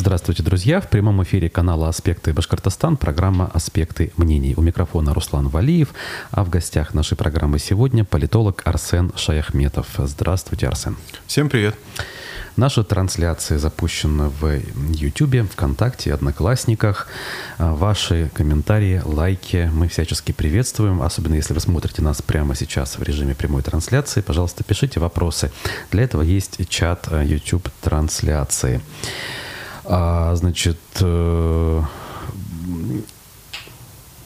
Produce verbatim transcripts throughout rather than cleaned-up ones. Здравствуйте, друзья! В прямом эфире канала «Аспекты Башкортостан» программа «Аспекты мнений». У микрофона Руслан Валиев, а в гостях нашей программы сегодня политолог Арсен Шаяхметов. Здравствуйте, Арсен! Всем привет! Наша трансляция запущена в YouTube, ВКонтакте, Одноклассниках. Ваши комментарии, лайки мы всячески приветствуем, особенно если вы смотрите нас прямо сейчас в режиме прямой трансляции. Пожалуйста, пишите вопросы. Для этого есть чат YouTube трансляции. А, значит, э,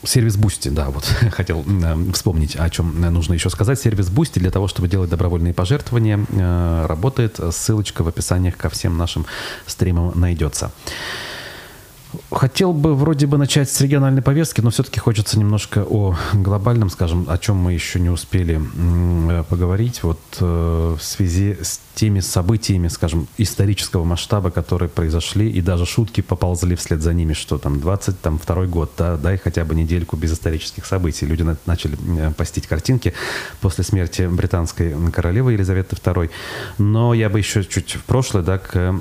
сервис Boosty, да, вот хотел э, вспомнить, о чем нужно еще сказать. Сервис Boosty для того, чтобы делать добровольные пожертвования, э, работает. Ссылочка в описании ко всем нашим стримам найдется. Хотел бы вроде бы начать с региональной повестки, но все-таки хочется немножко о глобальном, скажем, о чем мы еще не успели поговорить, вот в связи с теми событиями, скажем, исторического масштаба, которые произошли, и даже шутки поползли вслед за ними, что там двадцать второй год, да, дай хотя бы недельку без исторических событий. Люди начали постить картинки после смерти британской королевы Елизаветы второй, но я бы еще чуть в прошлое, да, к...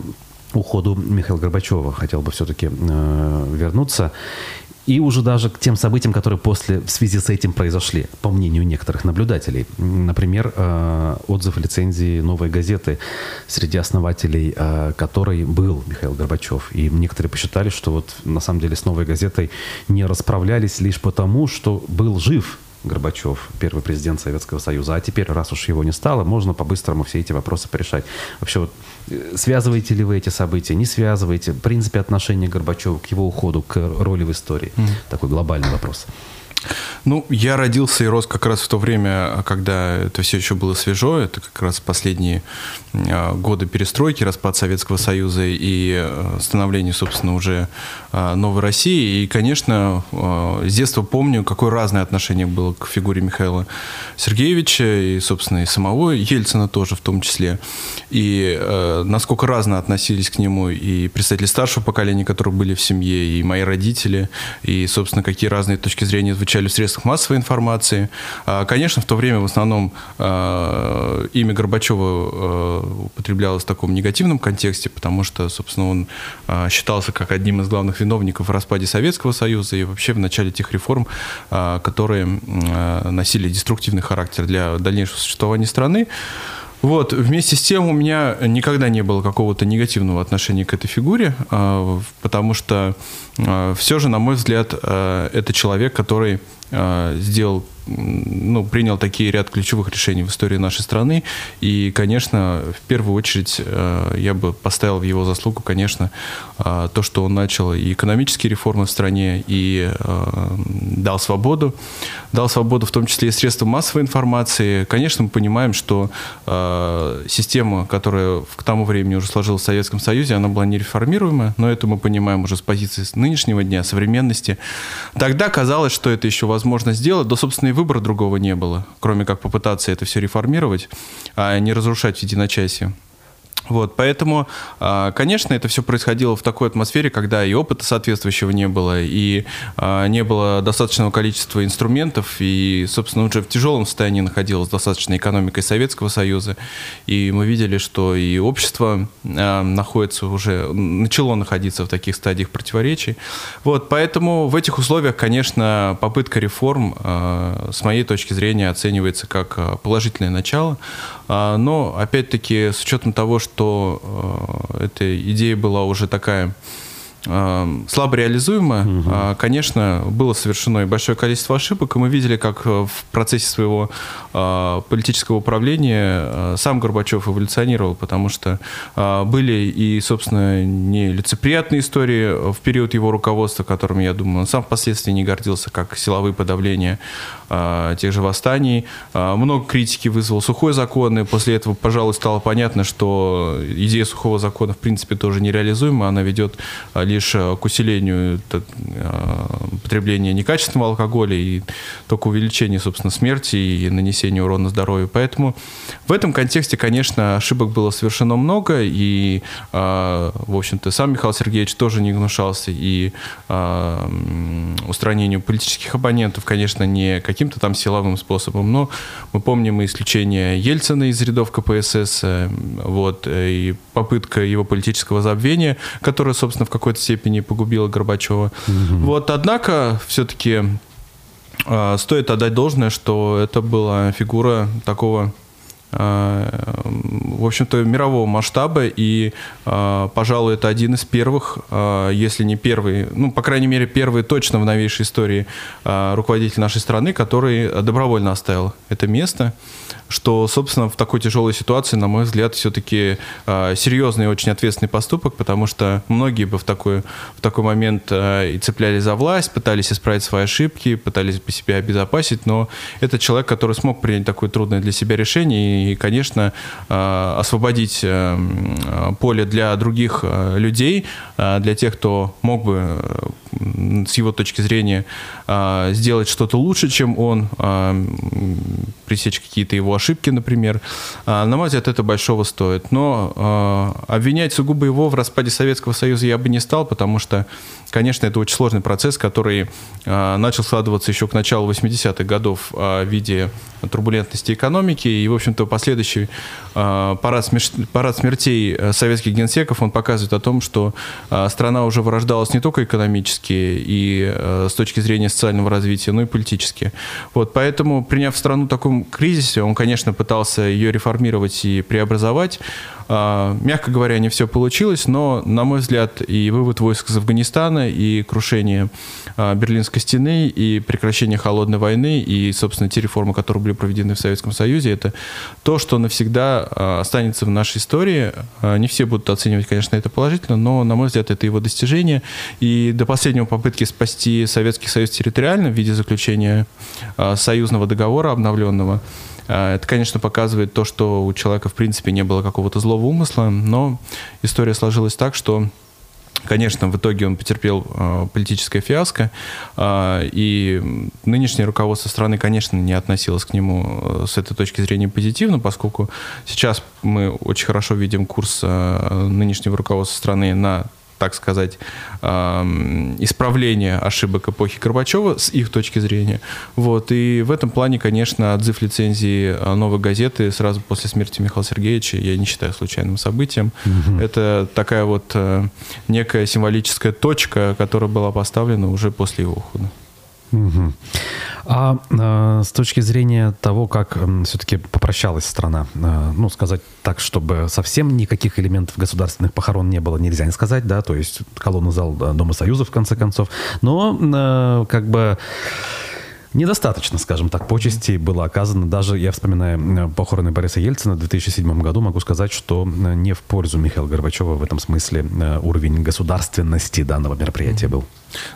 уходу Михаила Горбачева хотел бы все-таки э, вернуться. И уже даже к тем событиям, которые после в связи с этим произошли, по мнению некоторых наблюдателей. Например, э, отзыв лицензии «Новой газеты», среди основателей э, которой был Михаил Горбачев. И некоторые посчитали, что вот на самом деле с «Новой газетой» не расправлялись лишь потому, что был жив Горбачев, первый президент Советского Союза. А теперь, раз уж его не стало, можно по-быстрому все эти вопросы порешать. Вообще, вот, связываете ли вы эти события, не связываете? В принципе, отношение Горбачева к его уходу, к роли в истории. Mm. Такой глобальный вопрос. Ну, я родился и рос как раз в то время, когда это все еще было свежо. Это как раз последние годы перестройки, распад Советского Союза и становление, собственно, уже Новой России. И, конечно, с детства помню, какое разное отношение было к фигуре Михаила Сергеевича и, собственно, и самого Ельцина тоже в том числе. И насколько разно относились к нему и представители старшего поколения, которые были в семье, и мои родители, и, собственно, какие разные точки зрения звучат в средствах массовой информации. Конечно, в то время в основном э, имя Горбачева э, употреблялось в таком негативном контексте, потому что, собственно, он э, считался как одним из главных виновников в распаде Советского Союза и вообще в начале тех реформ, э, которые э, носили деструктивный характер для дальнейшего существования страны. Вот. Вместе с тем у меня никогда не было какого-то негативного отношения к этой фигуре, потому что все же, на мой взгляд, это человек, который сделал, ну, принял такие ряд ключевых решений в истории нашей страны. И, конечно, в первую очередь я бы поставил в его заслугу, конечно, то, что он начал и экономические реформы в стране, и дал свободу. Дал свободу в том числе и средствам массовой информации. Конечно, мы понимаем, что система, которая к тому времени уже сложилась в Советском Союзе, она была нереформируемая, но это мы понимаем уже с позиции нынешнего дня, современности. Тогда казалось, что это еще возможно сделать, да, собственно, и выбора другого не было, кроме как попытаться это все реформировать, а не разрушать в единочасье. Вот, поэтому, конечно, это все происходило в такой атмосфере, когда и опыта соответствующего не было, и не было достаточного количества инструментов, и, собственно, уже в тяжелом состоянии находилась достаточно экономика Советского Союза, и мы видели, что и общество находится уже, начало находиться в таких стадиях противоречий. Вот, поэтому в этих условиях, конечно, попытка реформ, с моей точки зрения, оценивается как положительное начало, но, опять-таки, с учетом того, что что э, эта идея была уже такая э, слабо реализуема, угу. э, конечно, было совершено и большое количество ошибок, и мы видели, как в процессе своего э, политического управления э, сам Горбачев эволюционировал, потому что э, были и, собственно, нелицеприятные истории в период его руководства, которыми, я думаю, он сам впоследствии не гордился, как силовые подавления тех же восстаний. Много критики вызвал сухой закон, и после этого, пожалуй, стало понятно, что идея сухого закона в принципе тоже нереализуема, она ведет лишь к усилению потребления некачественного алкоголя и только увеличению, собственно, смерти и нанесению урона здоровью. Поэтому в этом контексте, конечно, ошибок было совершено много, и, в общем-то, сам Михаил Сергеевич тоже не гнушался, и устранению политических оппонентов, конечно, не каким каким-то там силовым способом. Но мы помним и исключение Ельцина из рядов КПСС, вот, и попытка его политического забвения, которая, собственно, в какой-то степени погубила Горбачева. Угу. Вот, однако, все-таки э, стоит отдать должное, что это была фигура такого... в общем-то, мирового масштаба, и, пожалуй, это один из первых, если не первый, ну, по крайней мере, первый точно в новейшей истории руководитель нашей страны, который добровольно оставил это место, что, собственно, в такой тяжелой ситуации, на мой взгляд, все-таки серьезный и очень ответственный поступок, потому что многие бы в такой, в такой момент и цеплялись за власть, пытались исправить свои ошибки, пытались бы себя обезопасить, но это человек, который смог принять такое трудное для себя решение, и и, конечно, освободить поле для других людей, для тех, кто мог бы, с его точки зрения, сделать что-то лучше, чем он, пресечь какие-то его ошибки, например. На мой взгляд, это большого стоит. Но обвинять сугубо его в распаде Советского Союза я бы не стал, потому что, конечно, это очень сложный процесс, который начал складываться еще к началу восьмидесятых годов в виде турбулентности экономики, и, в общем-то, последующий э, парад, смеш... парад смертей советских генсеков, он показывает о том, что э, страна уже вырождалась не только экономически и э, с точки зрения социального развития, но и политически. Вот, поэтому, приняв страну в таком кризисе, он, конечно, пытался ее реформировать и преобразовать. Э, мягко говоря, не все получилось, но, на мой взгляд, и вывод войск из Афганистана, и крушение э, Берлинской стены, и прекращение холодной войны, и, собственно, те реформы, которые были проведены в Советском Союзе, это то, что навсегда останется в нашей истории. Не все будут оценивать, конечно, это положительно, но, на мой взгляд, это его достижение. И до последнего попытки спасти Советский Союз территориально в виде заключения союзного договора обновленного, это, конечно, показывает то, что у человека, в принципе, не было какого-то злого умысла, но история сложилась так, что, конечно, в итоге он потерпел э, политическое фиаско, э, и нынешнее руководство страны, конечно, не относилось к нему э, с этой точки зрения позитивно, поскольку сейчас мы очень хорошо видим курс э, нынешнего руководства страны на, так сказать, исправление ошибок эпохи Горбачева с их точки зрения. Вот. И в этом плане, конечно, отзыв лицензии «Новой газеты» сразу после смерти Михаила Сергеевича я не считаю случайным событием. Угу. Это такая вот некая символическая точка, которая была поставлена уже после его ухода. Угу. А э, с точки зрения того, как э, все-таки попрощалась страна, э, ну, сказать так, чтобы совсем никаких элементов государственных похорон не было, нельзя не сказать, да, то есть колонный зал Дома Союза, в конце концов, но э, как бы... недостаточно, скажем так, почестей было оказано. Даже, я вспоминаю похороны Бориса Ельцина в две тысячи седьмом году, могу сказать, что не в пользу Михаила Горбачева в этом смысле уровень государственности данного мероприятия был.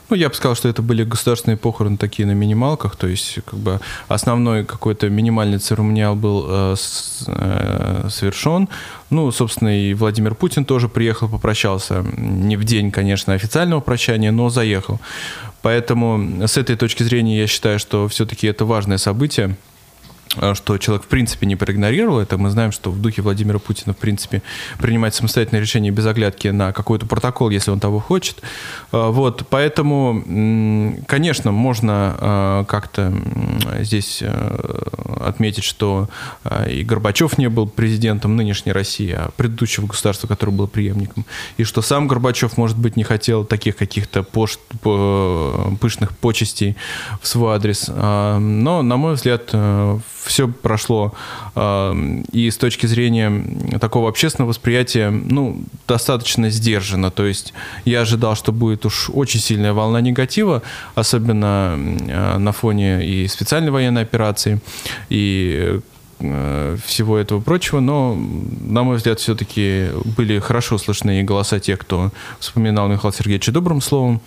Ну, я бы сказал, что это были государственные похороны такие на минималках, то есть как бы основной какой-то минимальный церемониал был э, с, э, совершен. Ну, собственно, и Владимир Путин тоже приехал, попрощался. Не в день, конечно, официального прощания, но заехал. Поэтому с этой точки зрения я считаю, что все-таки это важное событие, что человек в принципе не проигнорировал это. Мы знаем, что в духе Владимира Путина в принципе принимать самостоятельное решение без оглядки на какой-то протокол, если он того хочет. Вот, поэтому, конечно, можно как-то здесь отметить, что и Горбачев не был президентом нынешней России, а предыдущего государства, которое было преемником, и что сам Горбачев, может быть, не хотел таких каких-то пош... пышных почестей в свой адрес. Но, на мой взгляд, все прошло э, и с точки зрения такого общественного восприятия, ну, достаточно сдержанно. То есть я ожидал, что будет уж очень сильная волна негатива, особенно э, на фоне и специальной военной операции, и э, всего этого прочего. Но, на мой взгляд, все-таки были хорошо слышны и голоса тех, кто вспоминал Михаила Сергеевича добрым словом.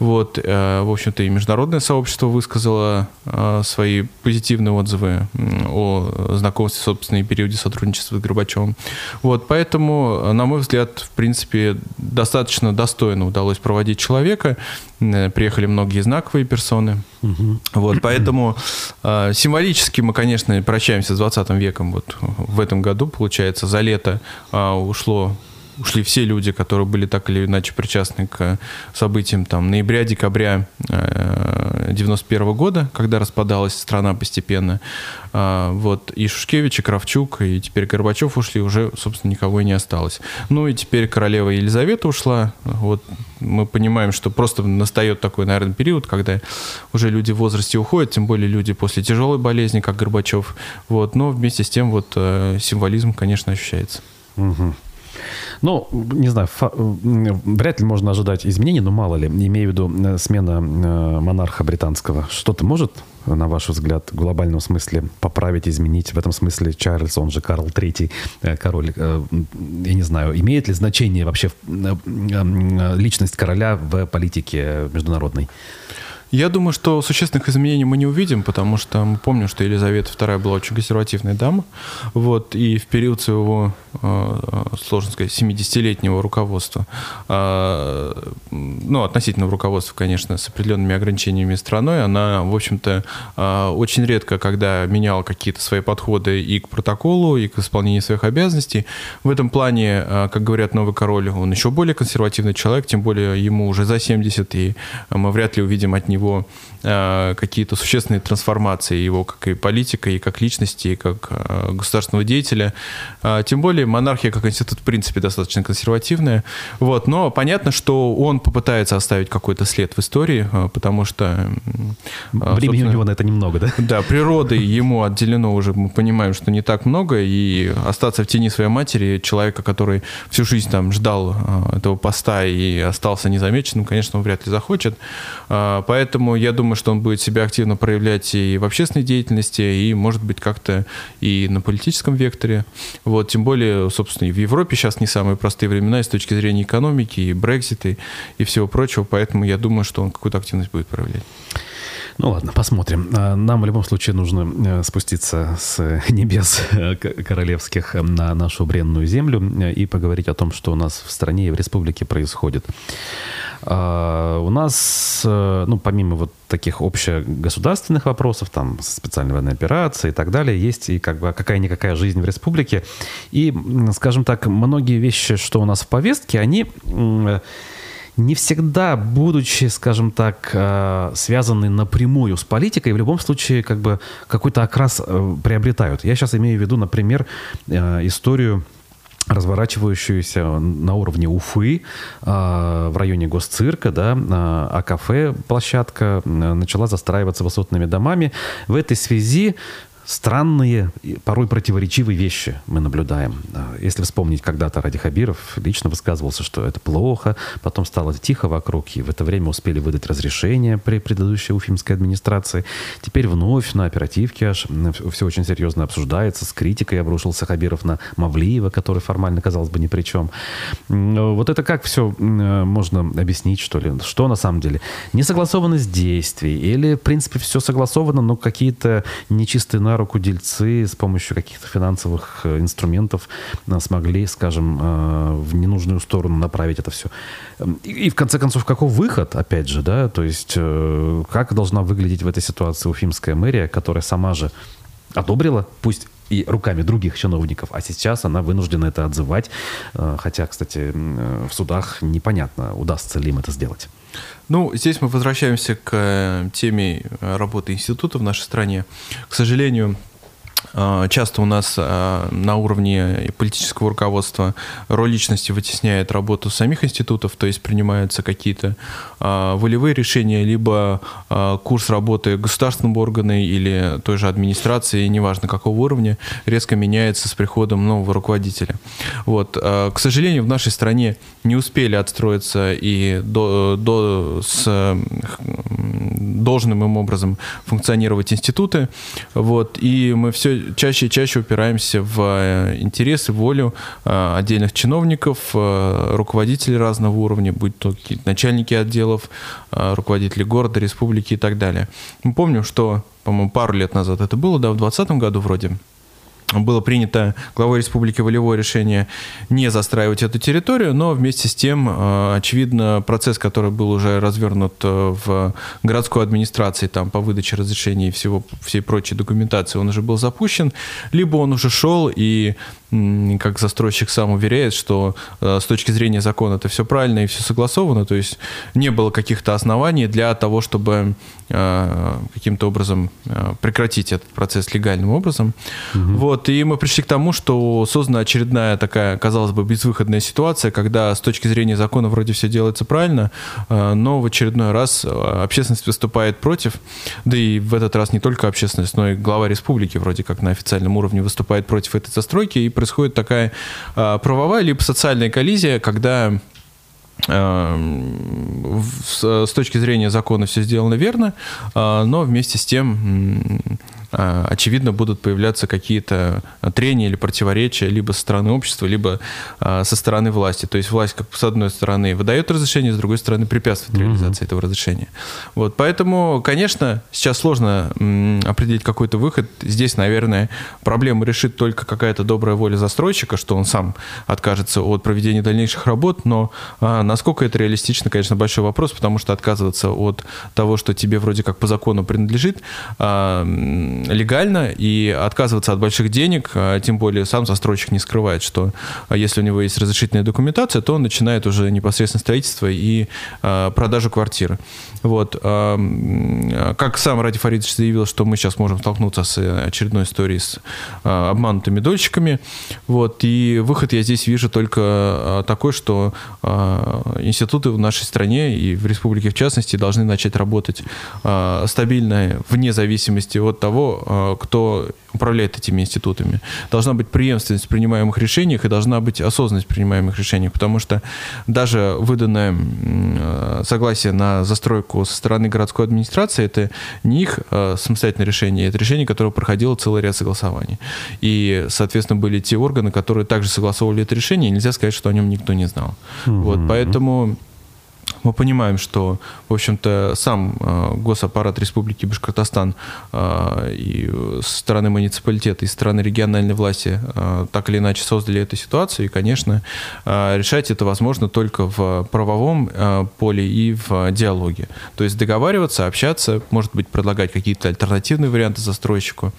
Вот, э, в общем-то, и международное сообщество высказало э, свои позитивные отзывы о знакомстве, собственно, и периоде сотрудничества с Горбачевым. Вот, поэтому, на мой взгляд, в принципе, достаточно достойно удалось проводить человека. Приехали многие знаковые персоны. Угу. Вот, поэтому э, символически мы, конечно, прощаемся с двадцатым веком. Вот в этом году, получается, за лето э, ушло ушли все люди, которые были так или иначе причастны к событиям там, ноября-декабря девяносто первого года, когда распадалась страна постепенно. Вот. И Шушкевич, и Кравчук, и теперь Горбачев ушли, уже, собственно, никого и не осталось. Ну и теперь королева Елизавета ушла. Вот. Мы понимаем, что просто настает такой, наверное, период, когда уже люди в возрасте уходят, тем более люди после тяжелой болезни, как Горбачев. Вот. Но вместе с тем вот, символизм, конечно, ощущается. Угу. Ну, не знаю, фа... вряд ли можно ожидать изменений, но мало ли. Имею в виду смена монарха британского. Что-то может, на ваш взгляд, в глобальном смысле поправить, изменить? В этом смысле Чарльз, он же Карл Третий, король, я не знаю, имеет ли значение вообще личность короля в политике международной? Я думаю, что существенных изменений мы не увидим, потому что мы помним, что Елизавета вторая была очень консервативной дамой, вот, и в период своего, сложно сказать, семидесятилетнего руководства, ну, относительно руководства, конечно, с определенными ограничениями страной, она, в общем-то, очень редко, когда меняла какие-то свои подходы и к протоколу, и к исполнению своих обязанностей. В этом плане, как говорят, новый король, он еще более консервативный человек, тем более ему уже за семьдесят, и мы вряд ли увидим от него его какие-то существенные трансформации, его как и политика, и как личности, и как государственного деятеля. Тем более монархия как институт в принципе достаточно консервативная. Вот. Но понятно, что он попытается оставить какой-то след в истории, потому что... Времени у него на это немного, да? Да, природы ему отделено уже, мы понимаем, что не так много, и остаться в тени своей матери, человека, который всю жизнь там ждал этого поста и остался незамеченным, конечно, он вряд ли захочет. Поэтому Поэтому я думаю, что он будет себя активно проявлять и в общественной деятельности, и, может быть, как-то и на политическом векторе. Вот, тем более, собственно, и в Европе сейчас не самые простые времена и с точки зрения экономики, и Брексита, и, и всего прочего. Поэтому я думаю, что он какую-то активность будет проявлять. Ну ладно, посмотрим. Нам в любом случае нужно спуститься с небес королевских на нашу бренную землю и поговорить о том, что у нас в стране и в республике происходит. У нас, ну, помимо вот таких общегосударственных вопросов, там, специальной военной операции и так далее, есть и как бы какая-никакая жизнь в республике. И, скажем так, многие вещи, что у нас в повестке, они... не всегда, будучи, скажем так, связаны напрямую с политикой, в любом случае как бы какой-то окрас приобретают. Я сейчас имею в виду, например, историю, разворачивающуюся на уровне Уфы, в районе Госцирка, да, а кафе-площадка начала застраиваться высотными домами. В этой связи странные, порой противоречивые вещи мы наблюдаем. Если вспомнить, когда-то Радий Хабиров лично высказывался, что это плохо, потом стало тихо вокруг, и в это время успели выдать разрешение при предыдущей уфимской администрации. Теперь вновь на оперативке аж все очень серьезно обсуждается, с критикой обрушился Хабиров на Мавлиева, который формально, казалось бы, ни при чем. Вот это как все можно объяснить, что ли? Что на самом деле? Несогласованность действий? Или, в принципе, все согласовано, но какие-то нечистые на руку дельцы с помощью каких-то финансовых инструментов смогли, скажем, в ненужную сторону направить это все. И, и в конце концов, каков выход, опять же, да, то есть как должна выглядеть в этой ситуации уфимская мэрия, которая сама же одобрила, пусть и руками других чиновников, а сейчас она вынуждена это отзывать, хотя, кстати, в судах непонятно, удастся ли им это сделать. Ну, здесь мы возвращаемся к теме работы института в нашей стране. К сожалению, часто у нас на уровне политического руководства роль личности вытесняет работу самих институтов, то есть принимаются какие-то волевые решения, либо курс работы государственного органа или той же администрации, неважно какого уровня, резко меняется с приходом нового руководителя. Вот. К сожалению, в нашей стране не успели отстроиться и до, до, с должным им образом функционировать институты, вот, и мы все чаще и чаще упираемся в интересы, волю отдельных чиновников, руководителей разного уровня, будь то начальники отделов, руководители города, республики и так далее. Мы помним, что, по-моему, пару лет назад это было, да, в двадцатом году вроде, было принято главой республики волевое решение не застраивать эту территорию, но вместе с тем, очевидно, процесс, который был уже развернут в городской администрации там, по выдаче разрешений и всего, всей прочей документации, он уже был запущен, либо он уже шел, и как застройщик сам уверяет, что с точки зрения закона это все правильно и все согласовано, то есть не было каких-то оснований для того, чтобы каким-то образом прекратить этот процесс легальным образом. Угу. Вот, и мы пришли к тому, что создана очередная такая, казалось бы, безвыходная ситуация, когда с точки зрения закона вроде все делается правильно, но в очередной раз общественность выступает против, да и в этот раз не только общественность, но и глава республики вроде как на официальном уровне выступает против этой застройки, и происходит такая правовая либо социальная коллизия, когда с точки зрения закона все сделано верно, но вместе с тем, очевидно, будут появляться какие-то трения или противоречия либо со стороны общества, либо со стороны власти. То есть власть, как с одной стороны, выдает разрешение, с другой стороны, препятствует реализации mm-hmm. этого разрешения. Вот. Поэтому, конечно, сейчас сложно определить какой-то выход. Здесь, наверное, проблему решит только какая-то добрая воля застройщика, что он сам откажется от проведения дальнейших работ, но насколько это реалистично, конечно, большой вопрос, потому что отказываться от того, что тебе вроде как по закону принадлежит, легально, и отказываться от больших денег, тем более сам застройщик не скрывает, что если у него есть разрешительная документация, то он начинает уже непосредственно строительство и продажу квартиры. Вот. Как сам Радий Фаридович заявил, что мы сейчас можем столкнуться с очередной историей с обманутыми дольщиками. Вот. И выход я здесь вижу только такой, что институты в нашей стране и в республике в частности должны начать работать стабильно, вне зависимости от того, кто управляет этими институтами. Должна быть преемственность в принимаемых решениях и должна быть осознанность в принимаемых решениях, потому что даже выданное согласие на застройку со стороны городской администрации — это не их самостоятельное решение, это решение, которое проходило целый ряд согласований. И, соответственно, были те органы, которые также согласовывали это решение, и нельзя сказать, что о нем никто не знал. Mm-hmm. Вот, поэтому мы понимаем, что, в общем-то, сам госаппарат Республики Башкортостан и со стороны муниципалитета, и со стороны региональной власти так или иначе создали эту ситуацию, и, конечно, решать это возможно только в правовом поле и в диалоге. То есть договариваться, общаться, может быть, предлагать какие-то альтернативные варианты застройщику.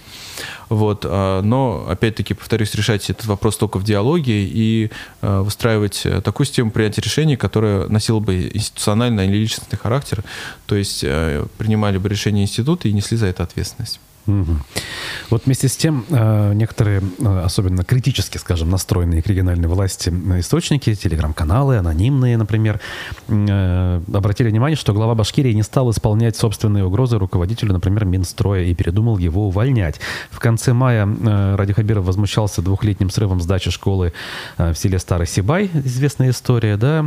Вот, но, опять-таки, повторюсь, решать этот вопрос только в диалоге и выстраивать такую систему принятия решений, которая носила бы институциональный или личностный характер, то есть принимали бы решения института и несли за это ответственность. Угу. Вот вместе с тем некоторые, особенно критически, скажем, настроенные к региональной власти источники, телеграм-каналы, анонимные, например, обратили внимание, что глава Башкирии не стал исполнять собственные угрозы руководителю, например, Минстроя, и передумал его увольнять. В конце мая Радий Хабиров возмущался двухлетним срывом сдачи школы в селе Старый Сибай, известная история, да,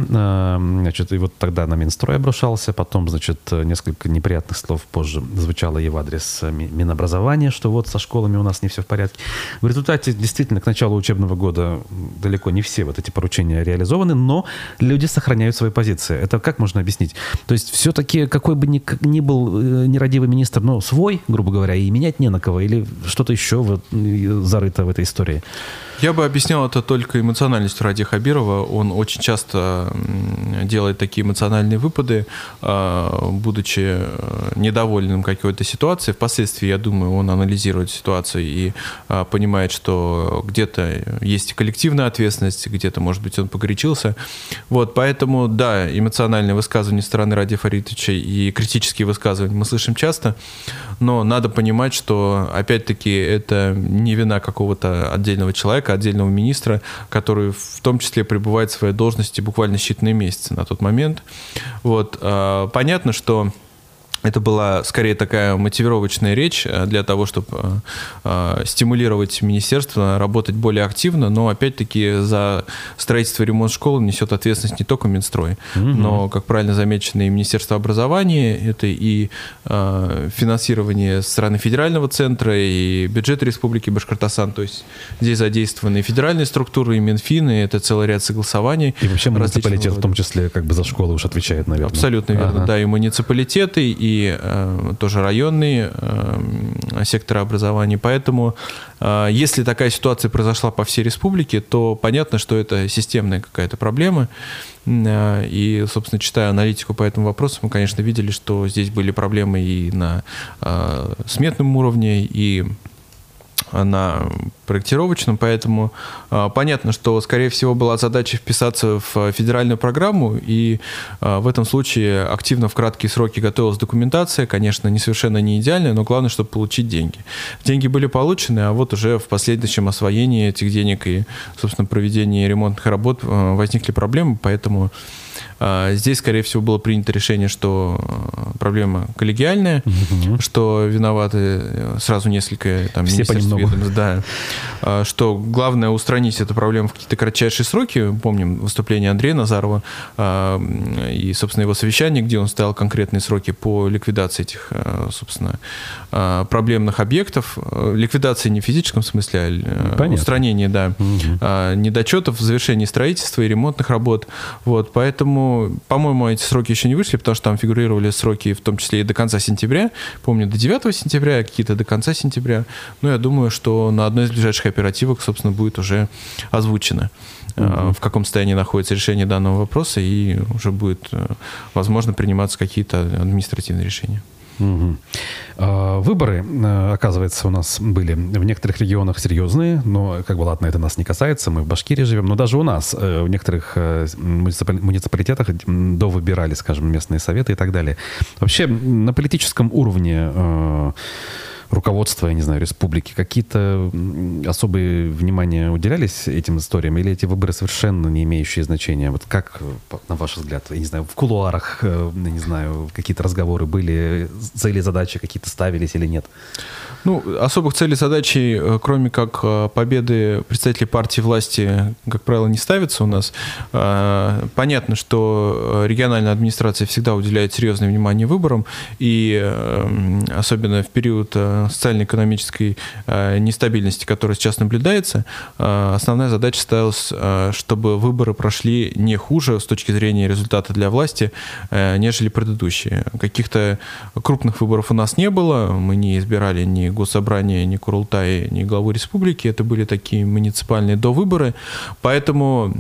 значит, и вот тогда на Минстрой обрушался, потом, значит, несколько неприятных слов позже звучало и в адрес Минобразования, что вот со школами у нас не все в порядке. В результате действительно к началу учебного года далеко не все вот эти поручения реализованы, но люди сохраняют свои позиции. Это как можно объяснить? То есть все-таки какой бы ни, ни был нерадивый министр, но свой, грубо говоря, и менять не на кого, или что-то еще вот зарыто в этой истории? Я бы объяснял это только эмоциональностью Радия Хабирова. Он очень часто делает такие эмоциональные выпады, будучи недовольным какой-то ситуацией. Впоследствии, я думаю, он анализирует ситуацию и понимает, что где-то есть коллективная ответственность, где-то, может быть, он погорячился. Вот, поэтому, да, эмоциональные высказывания стороны Радия Фаридовича и критические высказывания мы слышим часто, но надо понимать, что, опять-таки, это не вина какого-то отдельного человека, отдельного министра, который в том числе пребывает в своей должности буквально считанные месяцы на тот момент. Вот. Понятно, что это была скорее такая мотивировочная речь для того, чтобы стимулировать министерство работать более активно, но опять-таки за строительство и ремонт школы несет ответственность не только Минстрой, угу. но, как правильно замечено, и Министерство образования, это и финансирование со стороны федерального центра, и бюджет Республики Башкортостан, то есть здесь задействованы и федеральные структуры, и Минфин, и это целый ряд согласований. И вообще муниципалитет в том числе как бы за школу уж отвечает, наверное. Абсолютно верно, ага. да, и муниципалитеты, и и э, тоже районный э, сектор образования. Поэтому, э, если такая ситуация произошла по всей республике, то понятно, что это системная какая-то проблема. И, собственно, читая аналитику по этому вопросу, мы, конечно, видели, что здесь были проблемы и на э, сметном уровне, и на проектировочном, поэтому э, понятно, что, скорее всего, была задача вписаться в федеральную программу, и э, в этом случае активно в краткие сроки готовилась документация, конечно, не совершенно не идеальная, но главное, чтобы получить деньги. Деньги были получены, а вот уже в последующем освоении этих денег и, собственно, проведении ремонтных работ э, возникли проблемы, поэтому э, здесь, скорее всего, было принято решение, что проблема коллегиальная, mm-hmm. что виноваты сразу несколько там, министерств, ведомств, да. Что главное устранить эту проблему в какие-то кратчайшие сроки. Помним выступление Андрея Назарова и, собственно, его совещание, где он ставил конкретные сроки по ликвидации этих, собственно, проблемных объектов. Ликвидации не в физическом смысле, а понятно. Устранение, да, угу. недочетов, завершение строительства и ремонтных работ. Вот, поэтому, по-моему, эти сроки еще не вышли, потому что там фигурировали сроки, в том числе и до конца сентября. Помню, до девятого сентября, какие-то до конца сентября. Но я думаю, что на одной из ближайших оперативок, собственно, будет уже озвучено, угу. в каком состоянии находится решение данного вопроса, и уже будет, возможно, приниматься какие-то административные решения. Угу. Выборы, оказывается, у нас были в некоторых регионах серьезные, но, как бы, ладно, это нас не касается, мы в Башкирии живем, но даже у нас в некоторых муниципалитетах довыбирали, скажем, местные советы и так далее. Вообще, на политическом уровне руководство, я не знаю, республики, какие-то особые внимания уделялись этим историям, или эти выборы совершенно не имеющие значения? Вот как, на ваш взгляд, я не знаю, в кулуарах, я не знаю, какие-то разговоры были, цели, задачи какие-то ставились или нет? Ну, особых целей, задачей, кроме как победы представителей партии власти, как правило, не ставится у нас. Понятно, что региональная администрация всегда уделяет серьезное внимание выборам, и особенно в период социально-экономической нестабильности, которая сейчас наблюдается, основная задача ставилась, чтобы выборы прошли не хуже с точки зрения результата для власти, нежели предыдущие. Каких-то крупных выборов у нас не было, мы не избирали ни госсобрания, ни Курултай, ни главу республики, это были такие муниципальные довыборы, поэтому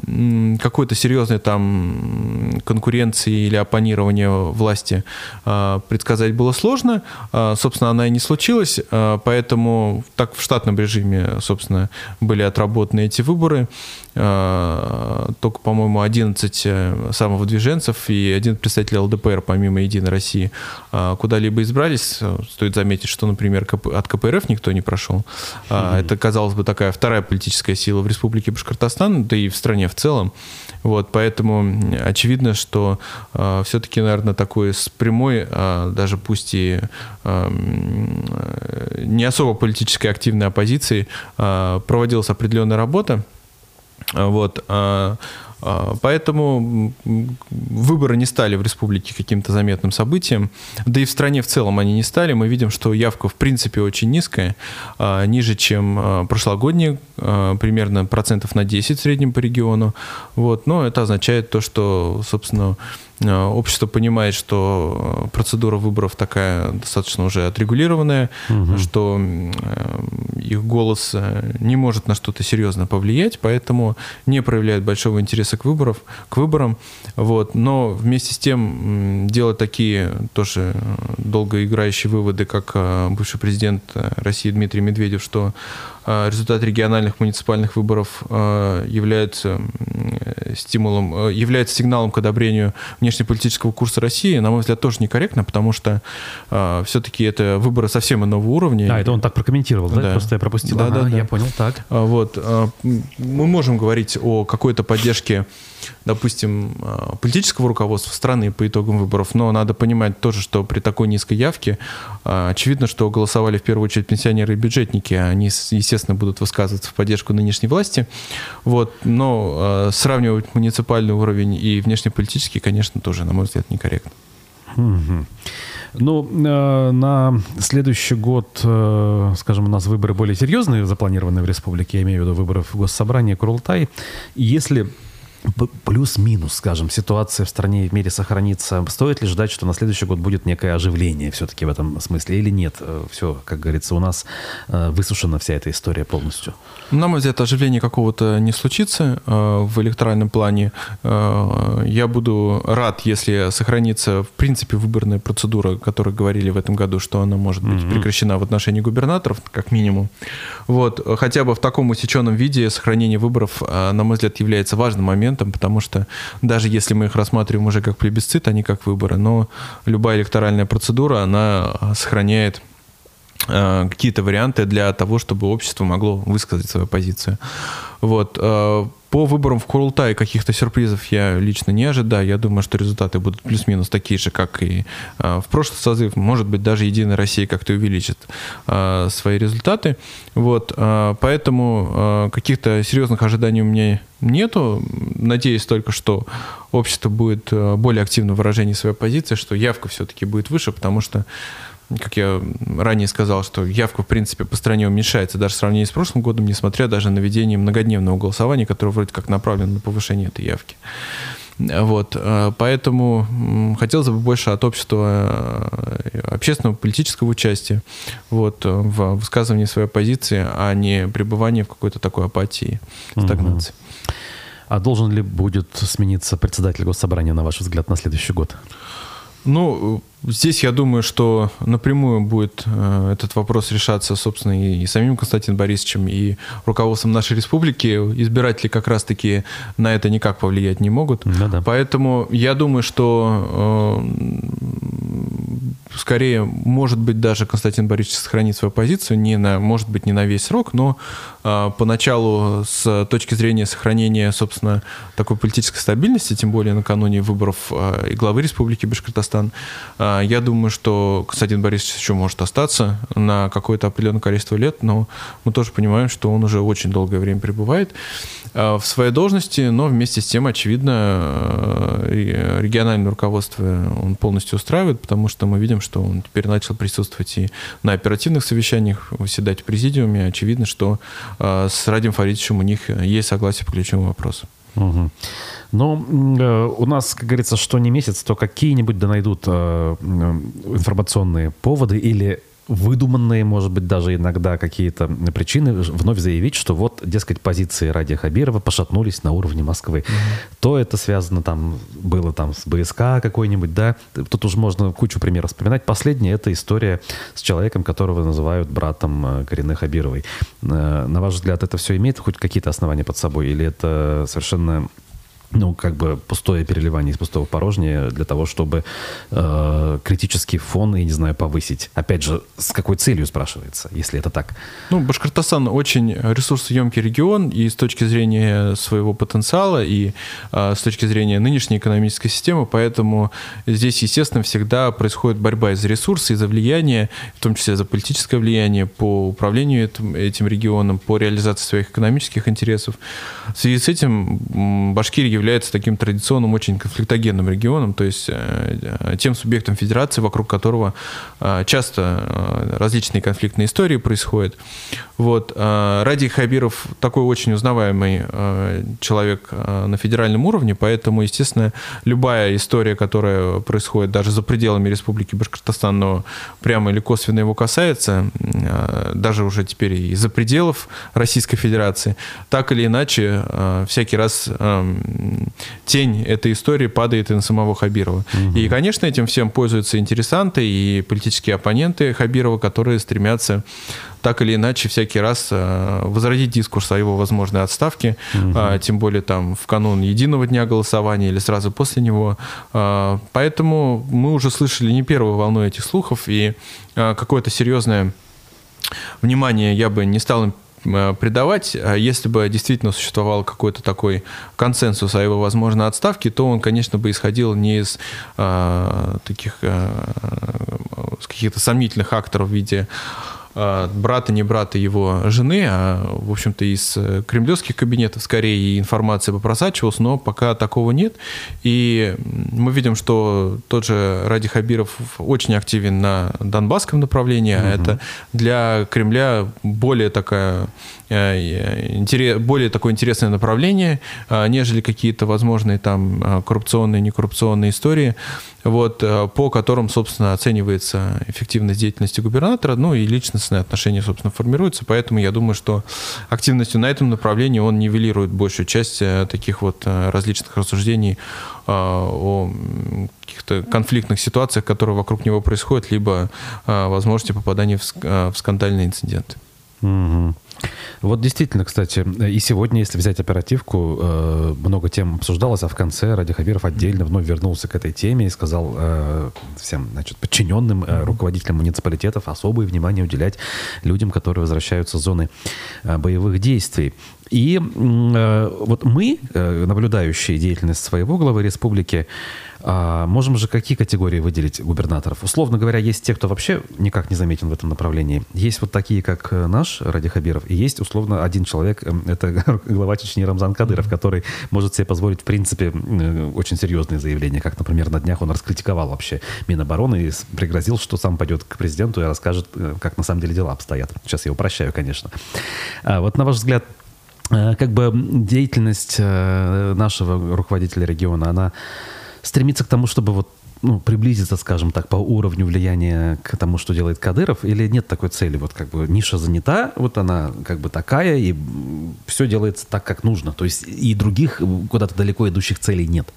какой-то серьезной там конкуренции или оппонирования власти предсказать было сложно, собственно, она и не случилась. Поэтому так в штатном режиме, собственно, были отработаны эти выборы. Только, по-моему, одиннадцать самовыдвиженцев и один представитель ЛДПР, помимо «Единой России», куда-либо избрались. Стоит заметить, что, например, от КПРФ никто не прошел. Mm-hmm. Это, казалось бы, такая вторая политическая сила в Республике Башкортостан, да и в стране в целом. Вот, поэтому очевидно, что все-таки, наверное, такой с прямой, даже пусть и не особо политической активной оппозиции, проводилась определенная работа. Вот. Поэтому выборы не стали в республике каким-то заметным событием, да и в стране в целом они не стали. Мы видим, что явка в принципе очень низкая, ниже, чем прошлогодние, примерно процентов на десять в среднем по региону. Вот. Но это означает то, что, собственно, общество понимает, что процедура выборов такая достаточно уже отрегулированная, угу. что их голос не может на что-то серьезно повлиять, поэтому не проявляет большого интереса к, выборов, к выборам. Вот. Но вместе с тем делать такие тоже долгоиграющие выводы, как бывший президент России Дмитрий Медведев, что результат региональных муниципальных выборов является стимулом, является сигналом к одобрению внешнеполитического курса России, на мой взгляд, тоже некорректно, потому что все-таки это выборы совсем иного уровня. А, это он так прокомментировал, да? да? Просто я пропустил. Да, ага, да, да. Я понял, так. Вот. Мы можем говорить о какой-то поддержке, допустим, политического руководства страны по итогам выборов, но надо понимать тоже, что при такой низкой явке очевидно, что голосовали в первую очередь пенсионеры и бюджетники, они, естественно, будут высказываться в поддержку нынешней власти. Вот. Но сравнивать муниципальный уровень и внешнеполитический, конечно, тоже, на мой взгляд, некорректно. Угу. Ну, э, на следующий год, э, скажем, у нас выборы более серьезные запланированы в республике, я имею в виду выборы в Госсобрание, Курултай. Если плюс-минус, скажем, ситуация в стране и в мире сохранится, стоит ли ждать, что на следующий год будет некое оживление все-таки в этом смысле или нет? Все, как говорится, у нас высушена вся эта история полностью. На мой взгляд, оживление какого-то не случится в электоральном плане. Я буду рад, если сохранится, в принципе, выборная процедура, о которой говорили в этом году, что она может быть mm-hmm. прекращена в отношении губернаторов, как минимум. Вот. Хотя бы в таком усеченном виде сохранение выборов, на мой взгляд, является важным моментом, потому что даже если мы их рассматриваем уже как плебисцит, а не как выборы, но любая электоральная процедура, она сохраняет э, какие-то варианты для того, чтобы общество могло высказать свою позицию. Вот. По выборам в Курултае каких-то сюрпризов я лично не ожидаю. Я думаю, что результаты будут плюс-минус такие же, как и в прошлый созыв. Может быть, даже «Единая Россия» как-то увеличит свои результаты. Вот. Поэтому каких-то серьезных ожиданий у меня нету. Надеюсь только, что общество будет более активно в выражении своей позиции, что явка все-таки будет выше, потому что, как я ранее сказал, что явка, в принципе, по стране уменьшается даже в сравнении с прошлым годом, несмотря даже на введение многодневного голосования, которое вроде как направлено на повышение этой явки. Вот. Поэтому хотелось бы больше от общества общественного политического участия вот, в высказывании своей позиции, а не пребывание в какой-то такой апатии, стагнации. Угу. А должен ли будет смениться председатель Госсобрания, на ваш взгляд, на следующий год? Ну, здесь я думаю, что напрямую будет э, этот вопрос решаться, собственно, и, и самим Константином Борисовичем, и руководством нашей республики. Избиратели как раз-таки на это никак повлиять не могут. Да-да. Поэтому я думаю, что э, скорее, может быть, даже Константин Борисович сохранит свою позицию, не на, может быть, не на весь срок, но э, поначалу с точки зрения сохранения, собственно, такой политической стабильности, тем более накануне выборов э, и главы Республики Башкортостан, э, я думаю, что Константин Борисович еще может остаться на какое-то определенное количество лет, но мы тоже понимаем, что он уже очень долгое время пребывает в своей должности, но вместе с тем, очевидно, региональное руководство он полностью устраивает, потому что мы видим, что он теперь начал присутствовать и на оперативных совещаниях, выседать в президиуме. Очевидно, что с Радием Фаридовичем у них есть согласие по ключевым вопросам. Угу. Ну, э, у нас, как говорится, что не месяц, то какие-нибудь да найдут э, информационные поводы или выдуманные, может быть, даже иногда какие-то причины вновь заявить, что вот, дескать, позиции Радия Хабирова пошатнулись на уровне Москвы. Mm-hmm. То это связано там, было там с БСК какой-нибудь, да. Тут уже можно кучу примеров вспоминать. Последняя — это история с человеком, которого называют братом Карины Хабировой. На ваш взгляд, это все имеет хоть какие-то основания под собой? Или это совершенно, ну, как бы пустое переливание из пустого в порожнее для того, чтобы э, критический фон, я не знаю, повысить? Опять же, с какой целью, спрашивается, если это так? Ну, Башкортостан очень ресурсоемкий регион, и с точки зрения своего потенциала, и э, с точки зрения нынешней экономической системы, поэтому здесь, естественно, всегда происходит борьба из-за ресурсы, из-за влияния, в том числе за политическое влияние по управлению этим, этим регионом, по реализации своих экономических интересов. В связи с этим Башкирия является таким традиционным, очень конфликтогенным регионом, то есть тем субъектом федерации, вокруг которого часто различные конфликтные истории происходят. Вот. Радий Хабиров такой очень узнаваемый человек на федеральном уровне, поэтому, естественно, любая история, которая происходит даже за пределами Республики Башкортостан, но прямо или косвенно его касается, даже уже теперь и за пределов Российской Федерации, так или иначе, всякий раз тень этой истории падает и на самого Хабирова. Угу. И, конечно, этим всем пользуются интересанты и политические оппоненты Хабирова, которые стремятся так или иначе всякий раз возродить дискурс о его возможной отставке, угу. тем более там в канун единого дня голосования или сразу после него. Поэтому мы уже слышали не первую волну этих слухов, и какое-то серьезное внимание я бы не стал им придавать. Если бы действительно существовал какой-то такой консенсус о его возможной отставке, то он, конечно, бы исходил не из э, таких э, каких-то сомнительных акторов в виде брата, не брата его жены, а, в общем-то, из кремлевских кабинетов скорее информация попросачивалась, но пока такого нет. И мы видим, что тот же Радий Хабиров очень активен на донбасском направлении, а угу. это для Кремля более, такая, более такое интересное направление, нежели какие-то возможные там коррупционные, некоррупционные истории, вот, по которым, собственно, оценивается эффективность деятельности губернатора, ну и личностные отношения, собственно, формируются. Поэтому я думаю, что активностью на этом направлении он нивелирует большую часть таких вот различных рассуждений о каких-то конфликтных ситуациях, которые вокруг него происходят, либо возможности попадания в скандальные инциденты. Угу. Вот действительно, кстати, и сегодня, если взять оперативку, много тем обсуждалось, а в конце Радий Хабиров отдельно вновь вернулся к этой теме и сказал всем, значит, подчиненным, руководителям муниципалитетов особое внимание уделять людям, которые возвращаются с зоны боевых действий. И вот мы, наблюдающие деятельность своего главы республики, можем же какие категории выделить губернаторов? Условно говоря, есть те, кто вообще никак не заметен в этом направлении. Есть вот такие, как наш Радий Хабиров, и есть, условно, один человек, это глава Чечни Рамзан Кадыров, который может себе позволить, в принципе, очень серьезные заявления, как, например, на днях он раскритиковал вообще Минобороны и пригрозил, что сам пойдет к президенту и расскажет, как на самом деле дела обстоят. Сейчас я упрощаю, конечно. Вот, на ваш взгляд, как бы деятельность нашего руководителя региона, она стремится к тому, чтобы вот, ну, приблизиться, скажем так, по уровню влияния к тому, что делает Кадыров, или нет такой цели? Вот как бы ниша занята, вот она как бы такая, и все делается так, как нужно. То есть и других куда-то далеко идущих целей нет.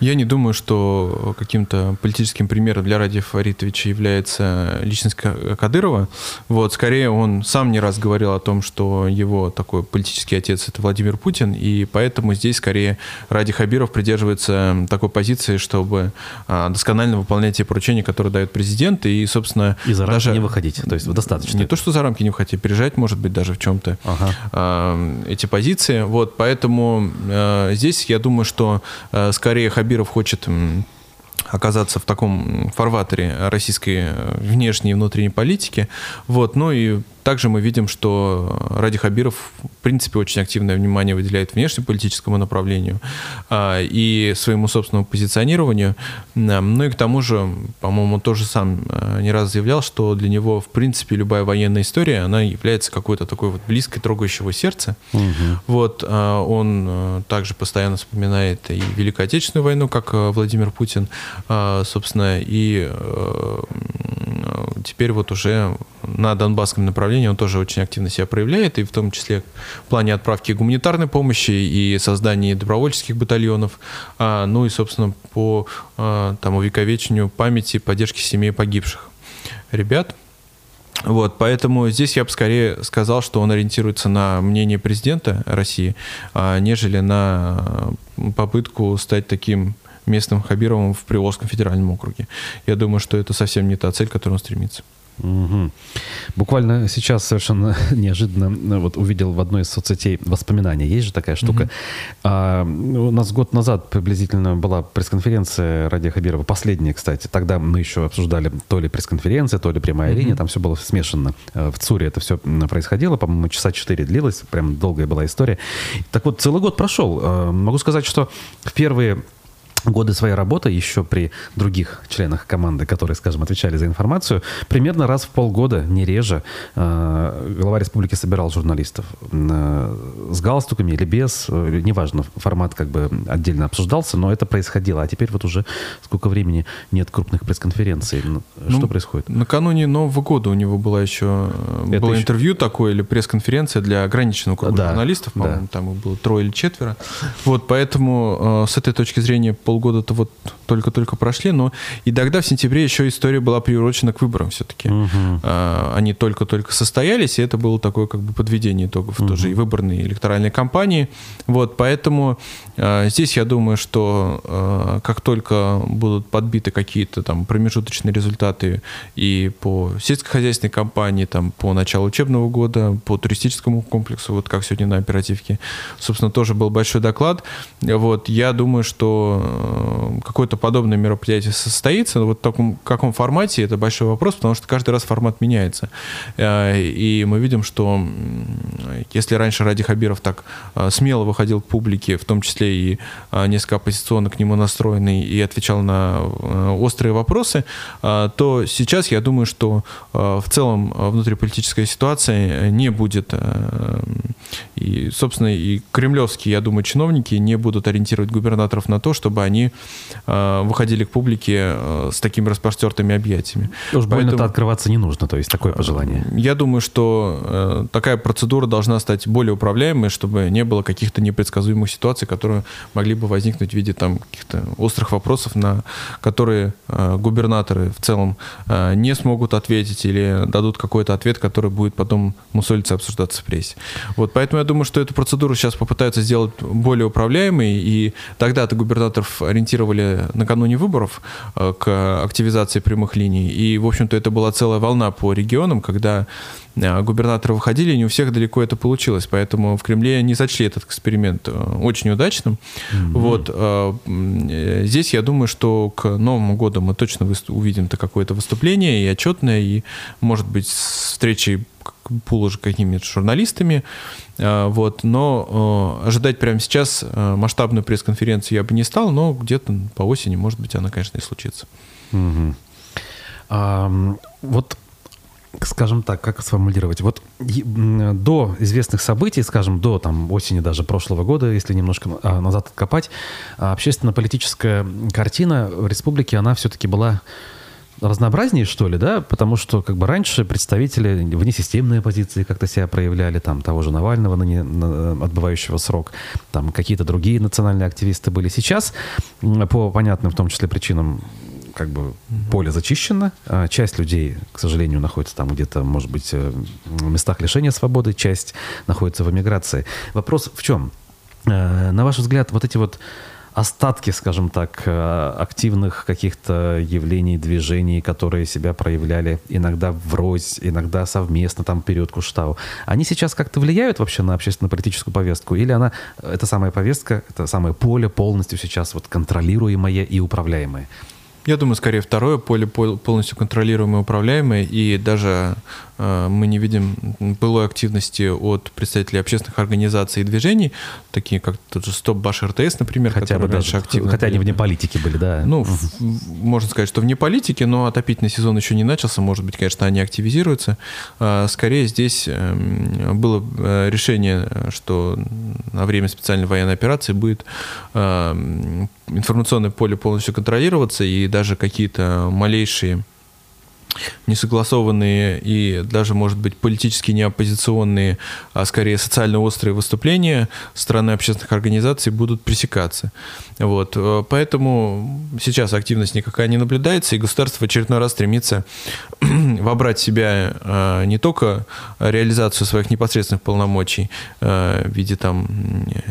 Я не думаю, что каким-то политическим примером для Радия Фаритовича является личность Кадырова. Вот, скорее, он сам не раз говорил о том, что его такой политический отец – это Владимир Путин, и поэтому здесь скорее Радий Хабиров придерживается такой позиции, чтобы досконально выполнять те поручения, которые дает президент, и, собственно... И за рамки даже не выходить, то есть достаточно. Не то, что за рамки не выходить, опережать, может быть, даже в чем-то ага. эти позиции. Вот, поэтому здесь, я думаю, что скорее Хабиров хочет оказаться в таком фарватере российской внешней и внутренней политики. Вот, ну и также мы видим, что Радий Хабиров, в принципе, очень активное внимание выделяет внешнеполитическому направлению а, и своему собственному позиционированию. Ну и к тому же, по-моему, он тоже сам не раз заявлял, что для него, в принципе, любая военная история, она является какой-то такой вот близкой, трогающей его сердце. Угу. Вот, а, он также постоянно вспоминает и Великую Отечественную войну, как Владимир Путин, а, собственно, и а, теперь вот уже на донбасском направлении он тоже очень активно себя проявляет, и в том числе в плане отправки гуманитарной помощи и создания добровольческих батальонов, ну и, собственно, по там, увековечению памяти, поддержке семей погибших ребят. Вот, поэтому здесь я бы скорее сказал, что он ориентируется на мнение президента России, нежели на попытку стать таким местным Хабировым в Приволжском федеральном округе. Я думаю, что это совсем не та цель, к которой он стремится. Угу. Буквально сейчас совершенно неожиданно вот увидел в одной из соцсетей воспоминания. Есть же такая штука. Угу. А, у нас год назад приблизительно была пресс-конференция Радия Хабирова. Последняя, кстати. Тогда мы еще обсуждали то ли пресс-конференция, то ли прямая угу. линия. Там все было смешано. В ЦУРе это все происходило. По-моему, часа четыре длилось. Прям долгая была история. Так вот, целый год прошел. Могу сказать, что в первые... годы своей работы, еще при других членах команды, которые, скажем, отвечали за информацию, примерно раз в полгода, не реже, глава республики собирал журналистов с галстуками или без, неважно, формат как бы отдельно обсуждался, но это происходило. А теперь вот уже сколько времени нет крупных пресс-конференций. Что ну, происходит? Накануне Нового года у него было еще это было еще... интервью такое или пресс-конференция для ограниченного круга да, журналистов, по-моему, да. там их было трое или четверо. Вот, поэтому с этой точки зрения полгода-то вот только-только прошли, но и тогда в сентябре еще история была приурочена к выборам все-таки. Угу. Они только-только состоялись, и это было такое как бы подведение итогов угу. тоже и выборной, и электоральной кампании. Вот, поэтому э, здесь я думаю, что э, как только будут подбиты какие-то там промежуточные результаты и по сельскохозяйственной кампании, там, по началу учебного года, по туристическому комплексу, вот как сегодня на оперативке, собственно, тоже был большой доклад. Вот, я думаю, что какое-то подобное мероприятие состоится, вот в таком каком формате, это большой вопрос, потому что каждый раз формат меняется. И мы видим, что если раньше Радий Хабиров так смело выходил к публике, в том числе и несколько оппозиционно к нему настроенный, и отвечал на острые вопросы, то сейчас я думаю, что в целом внутриполитическая ситуация не будет, и, собственно, и кремлевские, я думаю, чиновники не будут ориентировать губернаторов на то, чтобы они выходили к публике с такими распростертыми объятиями. Уж больно-то открываться не нужно, то есть такое пожелание. Я думаю, что такая процедура должна стать более управляемой, чтобы не было каких-то непредсказуемых ситуаций, которые могли бы возникнуть в виде там каких-то острых вопросов, на которые губернаторы в целом не смогут ответить или дадут какой-то ответ, который будет потом мусолиться и обсуждаться в прессе. Вот, поэтому я думаю, что эту процедуру сейчас попытаются сделать более управляемой, и тогда-то губернаторов ориентировали накануне выборов к активизации прямых линий, и, в общем-то, это была целая волна по регионам, когда губернаторы выходили, и не у всех далеко это получилось, поэтому в Кремле не сочли этот эксперимент очень удачным. Mm-hmm. Вот. Здесь я думаю, что к Новому году мы точно увидим-то какое-то выступление, и отчетное, и, может быть, встречи пула же какими-то журналистами, вот, но ожидать прямо сейчас масштабную пресс-конференцию я бы не стал, но где-то по осени, может быть, она, конечно, и случится. Угу. А, вот, скажем так, как сформулировать, вот до известных событий, скажем, до там, осени даже прошлого года, если немножко назад откопать, общественно-политическая картина в республике, она все-таки была разнообразнее, что ли, да, потому что как бы раньше представители внесистемной оппозиции как-то себя проявляли, там, того же Навального, ныне отбывающего срок, там, какие-то другие национальные активисты были. Сейчас по понятным, в том числе, причинам как бы поле зачищено, часть людей, к сожалению, находится там где-то, может быть, в местах лишения свободы, часть находится в эмиграции. Вопрос в чем? На ваш взгляд, вот эти вот остатки, скажем так, активных каких-то явлений, движений, которые себя проявляли иногда врозь, иногда совместно, там, период Куштау, они сейчас как-то влияют вообще на общественно-политическую повестку? Или она, эта самая повестка, это самое поле полностью сейчас вот контролируемое и управляемое? Я думаю, скорее второе, поле полностью контролируемое, управляемое, и даже э, мы не видим былой активности от представителей общественных организаций и движений, такие как тот же «Стоп Баш РТС», например, хотя бы даже активно. Хотя они вне политики были, да. Ну, в, можно сказать, что вне политики, но отопительный сезон еще не начался, может быть, конечно, они активизируются. Скорее здесь было решение, что на время специальной военной операции будет э, информационное поле полностью контролироваться, и даже какие-то малейшие несогласованные и даже, может быть, политически не оппозиционные, а скорее социально острые выступления со стороны общественных организаций будут пресекаться. Вот. Поэтому сейчас активность никакая не наблюдается, и государство в очередной раз стремится вобрать в себя не только реализацию своих непосредственных полномочий в виде там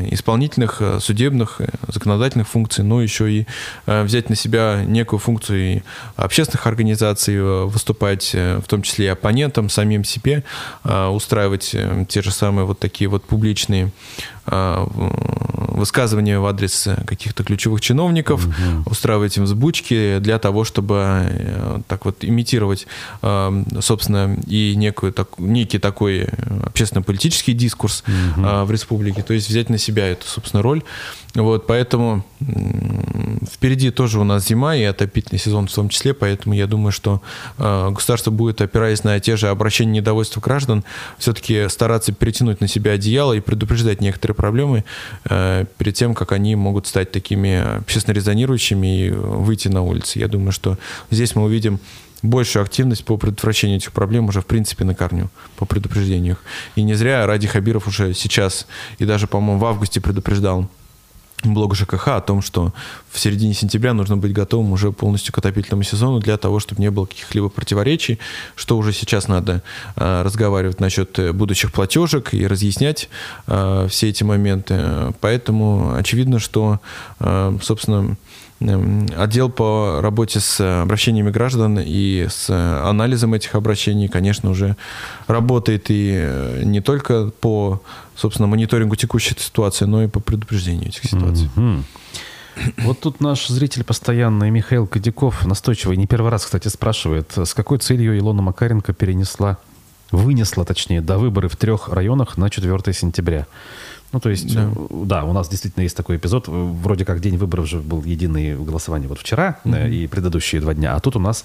исполнительных, судебных, законодательных функций, но еще и взять на себя некую функцию общественных организаций, выступать, в том числе и оппонентам, самим себе, устраивать те же самые вот такие вот публичные высказывания в адрес каких-то ключевых чиновников, угу. устраивать им взбучки для того, чтобы так вот имитировать, собственно, и некую, так, некий такой общественно-политический дискурс угу. в республике, то есть взять на себя эту, собственно, роль. Вот, поэтому впереди тоже у нас зима и отопительный сезон в том числе, поэтому я думаю, что государство будет, опираясь на те же обращения недовольства граждан, все-таки стараться перетянуть на себя одеяло и предупреждать некоторые проблемы э, перед тем, как они могут стать такими общественно резонирующими и выйти на улицы. Я думаю, что здесь мы увидим большую активность по предотвращению этих проблем уже, в принципе, на корню, по предупреждению их. И не зря Радий Хабиров уже сейчас и даже, по-моему, в августе предупреждал блог ЖКХ о том, что в середине сентября нужно быть готовым уже полностью к отопительному сезону для того, чтобы не было каких-либо противоречий, что уже сейчас надо э, разговаривать насчет будущих платежек и разъяснять э, все эти моменты. Поэтому очевидно, что, э, собственно, отдел по работе с обращениями граждан и с анализом этих обращений, конечно, уже работает и не только по, собственно, мониторингу текущей ситуации, но и по предупреждению этих ситуаций. Mm-hmm. Вот тут наш зритель постоянный Михаил Кадяков, настойчивый, не первый раз, кстати, спрашивает, с какой целью Илона Макаренко перенесла, вынесла, точнее, до выборы в трех районах на четвёртое сентября. Ну, то есть, да. да, у нас действительно есть такой эпизод. Вроде как день выборов же был единый в голосовании вот вчера mm-hmm. и предыдущие два дня. А тут у нас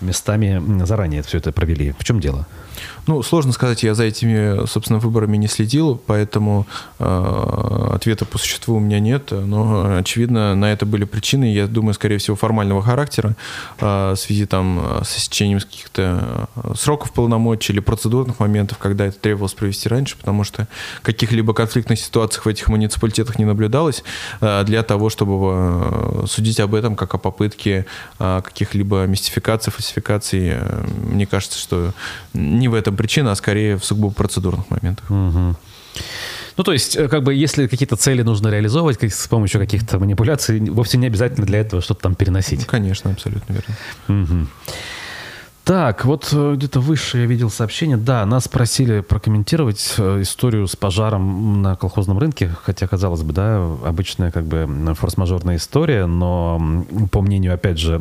местами заранее все это провели. В чем дело? Ну, сложно сказать. Я за этими, собственно, выборами не следил, поэтому э, ответа по существу у меня нет. Но, очевидно, на это были причины, я думаю, скорее всего, формального характера э, в связи там с истечением каких-то сроков полномочий или процедурных моментов, когда это требовалось провести раньше, потому что каких-либо конфликтных ситуациях в этих муниципалитетах не наблюдалось для того, чтобы судить об этом как о попытке каких-либо мистификаций, фальсификаций. Мне кажется, что не в этом причина, а скорее в сугубо процедурных моментах. Угу. Ну, то есть, как бы, если какие-то цели нужно реализовывать как, с помощью каких-то манипуляций, вовсе не обязательно для этого что-то там переносить. Ну, конечно, абсолютно верно. Угу. Так, вот где-то выше я видел сообщение. Да, нас просили прокомментировать историю с пожаром на колхозном рынке. Хотя, казалось бы, да, обычная как бы форс-мажорная история. Но, по мнению, опять же,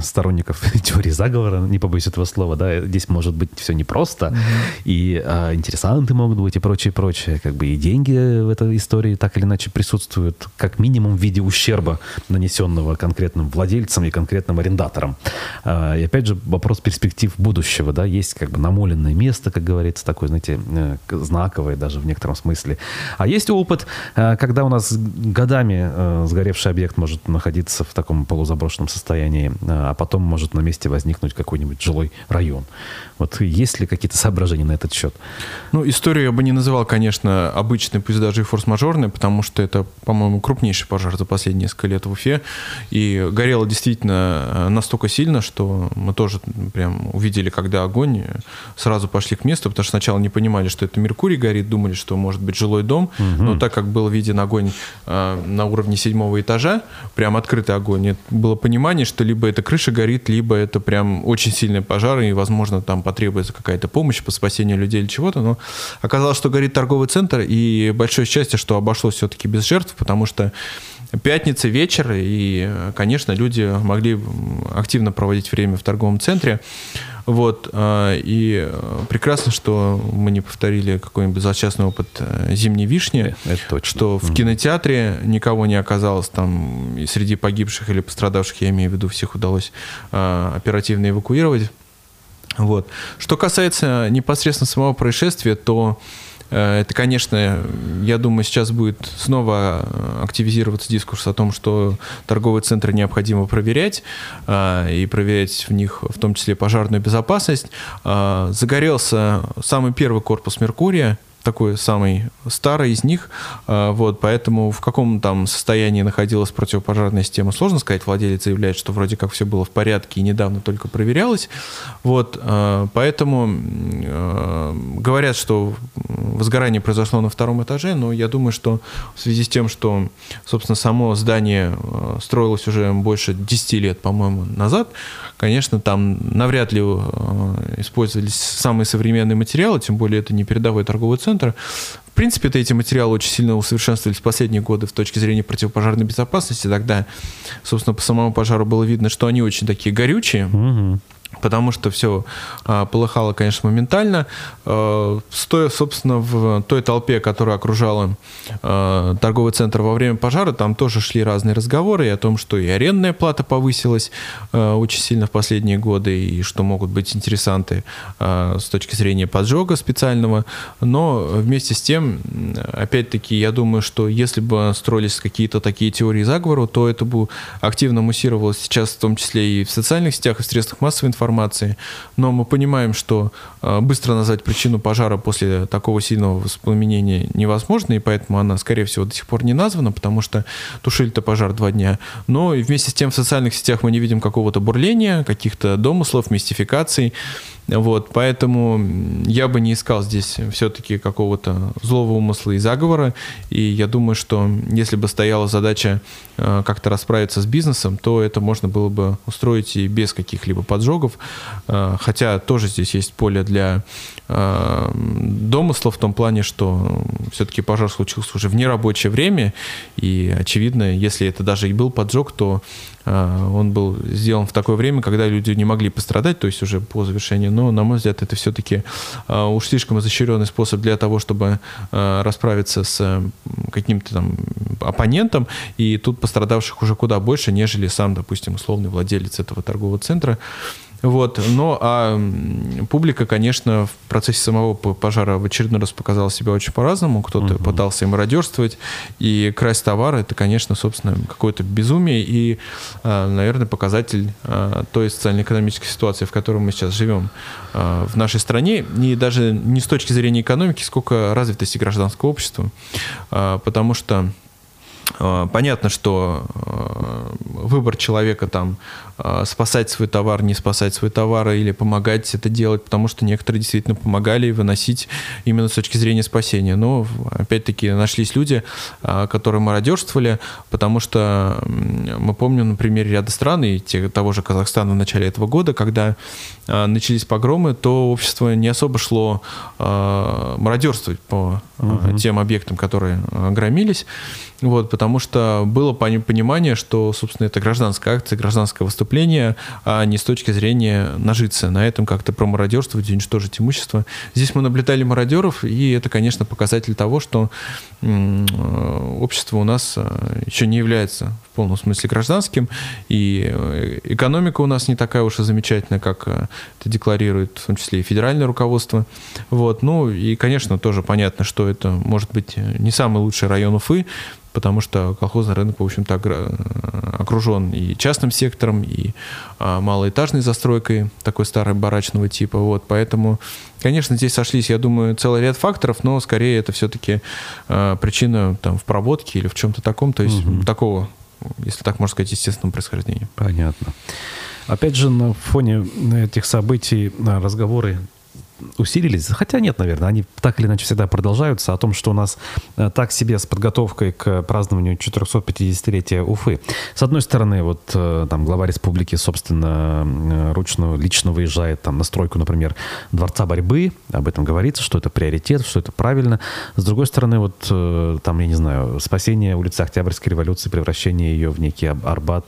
сторонников теории заговора, не побоюсь этого слова, да, здесь может быть все непросто. Mm-hmm. И а, интересанты могут быть и прочее, прочее. Как бы и деньги в этой истории так или иначе присутствуют, как минимум в виде ущерба, нанесенного конкретным владельцам и конкретным арендаторам. А, и опять же, вопрос перед перспектив будущего, да, есть как бы намоленное место, как говорится, такое, знаете, знаковое даже в некотором смысле. А есть опыт, когда у нас годами сгоревший объект может находиться в таком полузаброшенном состоянии, а потом может на месте возникнуть какой-нибудь жилой район. Вот есть ли какие-то соображения на этот счет? Ну, историю я бы не называл, конечно, обычной, пусть даже и форс-мажорной, потому что это, по-моему, крупнейший пожар за последние несколько лет в Уфе. И горело действительно настолько сильно, что мы тоже прям увидели, когда огонь, сразу пошли к месту, потому что сначала не понимали, что это Меркурий горит, думали, что может быть жилой дом, угу. но так как был виден огонь э, на уровне седьмого этажа, прям открытый огонь, это было понимание, что либо эта крыша горит, либо это прям очень сильный пожар, и, возможно, там потребуется какая-то помощь по спасению людей или чего-то, но оказалось, что горит торговый центр, и большое счастье, что обошлось все-таки без жертв, потому что пятница, вечер, и, конечно, люди могли активно проводить время в торговом центре. Вот, и прекрасно, что мы не повторили какой-нибудь злосчастный опыт «Зимней вишни», что в кинотеатре никого не оказалось там и среди погибших или пострадавших, я имею в виду, всех удалось оперативно эвакуировать. Вот. Что касается непосредственно самого происшествия, то это, конечно, я думаю, сейчас будет снова активизироваться дискурс о том, что торговые центры необходимо проверять, и проверять в них в том числе пожарную безопасность. Загорелся самый первый корпус «Меркурия», такой самый старый из них, вот, поэтому в каком там состоянии находилась противопожарная система, сложно сказать. Владелец заявляет, что вроде как все было в порядке и недавно только проверялось, вот, поэтому говорят, что возгорание произошло на втором этаже, но я думаю, что в связи с тем, что, собственно, само здание строилось уже больше десяти лет, по-моему, назад, конечно, там навряд ли использовались самые современные материалы, тем более это не передовой торговый центр. В принципе, эти материалы очень сильно усовершенствовались в последние годы с точки зрения противопожарной безопасности. Тогда, собственно, по самому пожару было видно, что они очень такие горючие. Угу. Потому что все а, полыхало, конечно, моментально. Э, стоя, собственно, в той толпе, которая окружала э, торговый центр во время пожара, там тоже шли разные разговоры и о том, что и арендная плата повысилась э, очень сильно в последние годы, и что могут быть интересанты э, с точки зрения поджога специального. Но вместе с тем, опять-таки, я думаю, что если бы строились какие-то такие теории заговора, то это бы активно муссировалось сейчас, в том числе и в социальных сетях, и в средствах массовой информации. Информации. Но мы понимаем, что быстро назвать причину пожара после такого сильного воспламенения невозможно, и поэтому она, скорее всего, до сих пор не названа, потому что тушили-то пожар два дня. Но и вместе с тем в социальных сетях мы не видим какого-то бурления, каких-то домыслов, мистификаций. Вот, поэтому я бы не искал здесь все-таки какого-то злого умысла и заговора. И я думаю, что если бы стояла задача как-то расправиться с бизнесом, то это можно было бы устроить и без каких-либо поджогов. Хотя тоже здесь есть поле для домысла в том плане, что все-таки пожар случился уже в нерабочее время. И, очевидно, если это даже и был поджог, то он был сделан в такое время, когда люди не могли пострадать, то есть уже по завершению. Но, на мой взгляд, это все-таки уж слишком изощренный способ для того, чтобы расправиться с каким-то там оппонентом. И тут пострадавших уже куда больше, нежели сам, допустим, условный владелец этого торгового центра. Вот. Ну, а публика, конечно, в процессе самого пожара в очередной раз показала себя очень по-разному. Кто-то угу. пытался мародерствовать, и красть товар — это, конечно, собственно, какое-то безумие и, наверное, показатель той социально-экономической ситуации, в которой мы сейчас живем в нашей стране. И даже не с точки зрения экономики, сколько развитости гражданского общества. Потому что понятно, что выбор человека там спасать свой товар, не спасать свой товар или помогать это делать, потому что некоторые действительно помогали выносить именно с точки зрения спасения. Но опять-таки нашлись люди, которые мародерствовали, потому что мы помним на примере ряда стран и того же Казахстана в начале этого года, когда начались погромы, то общество не особо шло мародерствовать по угу. тем объектам, которые громились. Вот, потому что было понимание, что, собственно, это гражданская акция, гражданское выступление, а не с точки зрения нажиться на этом, как-то промародерствовать, уничтожить имущество. Здесь мы наблюдали мародеров, и это, конечно, показатель того, что общество у нас еще не является в полном смысле гражданским, и экономика у нас не такая уж и замечательная, как это декларирует в том числе и федеральное руководство. Вот. Ну и, конечно, тоже понятно, что это может быть не самый лучший район Уфы, потому что колхозный рынок, в общем-то, окружен и частным сектором, и малоэтажной застройкой, такой старой барачного типа. Вот, поэтому, конечно, здесь сошлись, я думаю, целый ряд факторов, но скорее это все-таки причина там, в проводке или в чем-то таком, то есть угу. такого, если так можно сказать, естественного происхождения. Понятно. Опять же, на фоне этих событий разговоры усилились, хотя нет, наверное, они так или иначе всегда продолжаются, о том, что у нас так себе с подготовкой к празднованию четырехсот пятидесятилетия Уфы. С одной стороны, вот там глава республики, собственно, ручно, лично выезжает там на стройку, например, Дворца борьбы, об этом говорится, что это приоритет, что это правильно. С другой стороны, вот там, я не знаю, спасение улицы Октябрьской революции, превращение ее в некий Арбат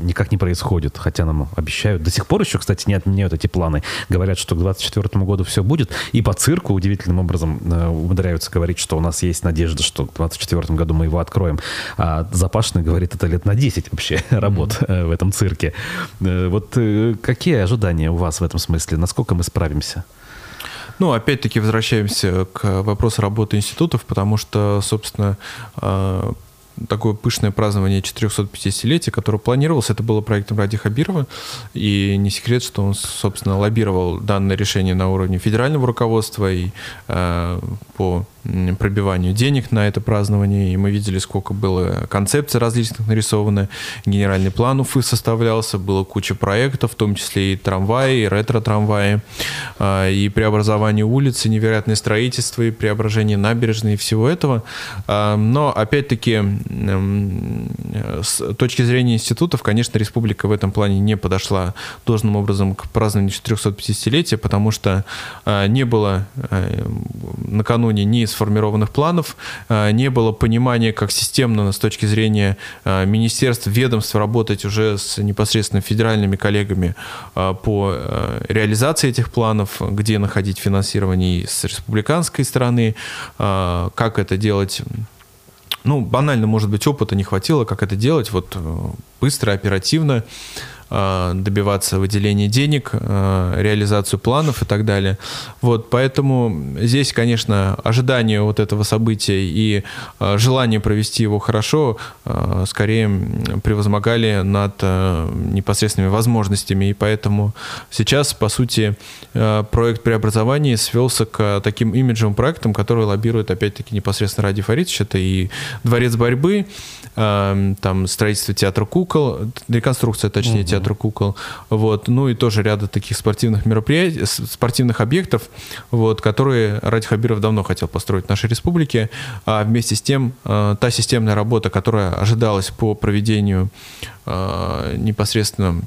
никак не происходит, хотя нам обещают. До сих пор еще, кстати, не отменяют эти планы. Говорят, что к двадцать четвёртому году все будет. И по цирку удивительным образом умудряются говорить, что у нас есть надежда, что к двадцать четвёртому году мы его откроем. А Запашный говорит, это лет на десять вообще работ mm-hmm. в этом цирке. Вот какие ожидания у вас в этом смысле? Насколько мы справимся? Ну, опять-таки возвращаемся к вопросу работы институтов, потому что, собственно, такое пышное празднование четырехсот пятидесятилетия, которое планировалось, это было проектом Радия Хабирова, и не секрет, что он, собственно, лоббировал данное решение на уровне федерального руководства и э, по пробиванию денег на это празднование, и мы видели, сколько было концепций различных нарисовано, генеральный план Уфы составлялся, было куча проектов, в том числе и трамваи, и ретро-трамваи, э, и преобразование улиц, и невероятное строительство, и преображение набережной, и всего этого. Э, но, опять-таки, с точки зрения институтов, конечно, республика в этом плане не подошла должным образом к празднованию четырехсот пятидесятилетия, потому что не было накануне ни сформированных планов, не было понимания, как системно с точки зрения министерств, ведомств работать уже с непосредственно федеральными коллегами по реализации этих планов, где находить финансирование с республиканской стороны, как это делать. Ну, банально, может быть, опыта не хватило, как это делать, вот быстро, оперативно добиваться выделения денег, реализацию планов и так далее. Вот, поэтому здесь, конечно, ожидание вот этого события и желание провести его хорошо скорее превозмогали над непосредственными возможностями. И поэтому сейчас, по сути, проект преобразования свелся к таким имиджевым проектам, которые лоббируют, опять-таки, непосредственно Радий Фаридович. Это и Дворец борьбы, там строительство театра кукол, реконструкция, точнее, театра театра кукол, вот, ну и тоже ряда таких спортивных мероприятий, спортивных объектов, вот, которые Радий Хабиров давно хотел построить в нашей республике, а вместе с тем э, та системная работа, которая ожидалась по проведению э, непосредственно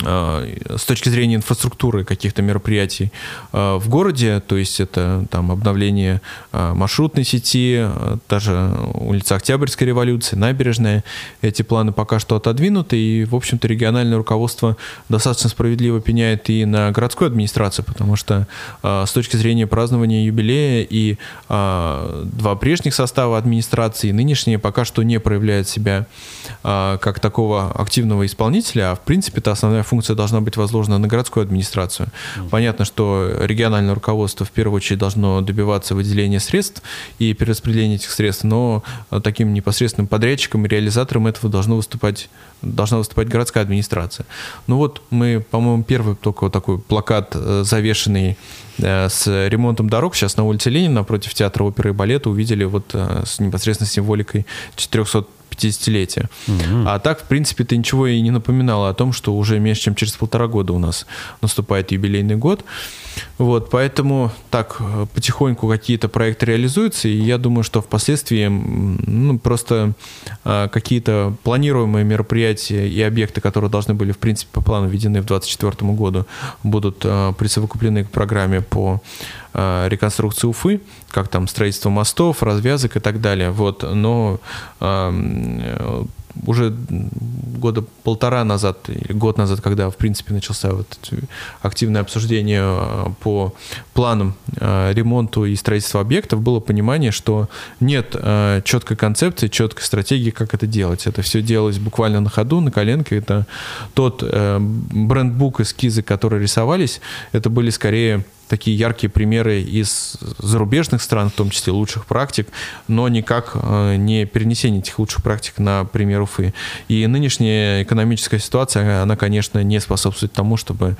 с точки зрения инфраструктуры каких-то мероприятий в городе, то есть это там обновление маршрутной сети, даже улица Октябрьской революции, набережная, эти планы пока что отодвинуты, и, в общем-то, региональное руководство достаточно справедливо пеняет и на городскую администрацию, потому что с точки зрения празднования юбилея и два прежних состава администрации, нынешние пока что не проявляют себя как такого активного исполнителя, а, в принципе, это основная функция должна быть возложена на городскую администрацию. Понятно, что региональное руководство в первую очередь должно добиваться выделения средств и перераспределения этих средств, но таким непосредственным подрядчиком и реализатором этого должно выступать, должна выступать городская администрация. Ну вот мы, по-моему, первый только вот такой плакат, завешенный с ремонтом дорог, сейчас на улице Ленина, напротив театра оперы и балета, увидели вот с непосредственно символикой четырехсот пятидесятилетия. Угу. А так, в принципе, это ничего и не напоминало о том, что уже меньше, чем через полтора года у нас наступает юбилейный год. Вот, поэтому так потихоньку какие-то проекты реализуются, и я думаю, что впоследствии ну, просто а, какие-то планируемые мероприятия и объекты, которые должны были, в принципе, по плану введены в двадцать четвёртом году, будут а, присовокуплены к программе по а, реконструкции Уфы, как там строительство мостов, развязок и так далее. Вот, но а, уже года полтора назад, или год назад, когда, в принципе, начался вот активное обсуждение по планам ремонту и строительству объектов, было понимание, что нет четкой концепции, четкой стратегии, как это делать. Это все делалось буквально на ходу, на коленке. Это тот брендбук, эскизы, которые рисовались, это были скорее такие яркие примеры из зарубежных стран, в том числе лучших практик, но никак не перенесение этих лучших практик на пример Уфы. И нынешняя экономическая ситуация, она, конечно, не способствует тому, чтобы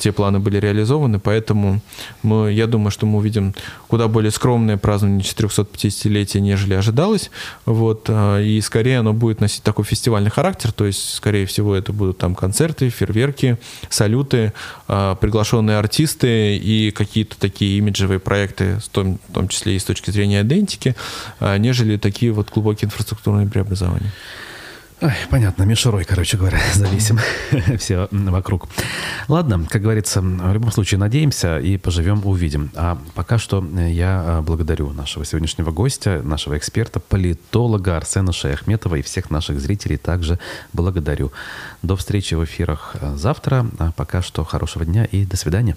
те планы были реализованы, поэтому мы, я думаю, что мы увидим куда более скромное празднование четырехсот пятидесятилетия, нежели ожидалось, вот, и скорее оно будет носить такой фестивальный характер, то есть, скорее всего, это будут там концерты, фейерверки, салюты, приглашенные артисты и какие-то такие имиджевые проекты, в том, в том числе и с точки зрения идентики, нежели такие вот глубокие инфраструктурные преобразования. Ой, понятно, мишурой, короче говоря, зависим все вокруг. Ладно, как говорится, в любом случае надеемся и поживем, увидим. А пока что я благодарю нашего сегодняшнего гостя, нашего эксперта, политолога Арсена Шаяхметова и всех наших зрителей также благодарю. До встречи в эфирах завтра. А пока что хорошего дня и до свидания.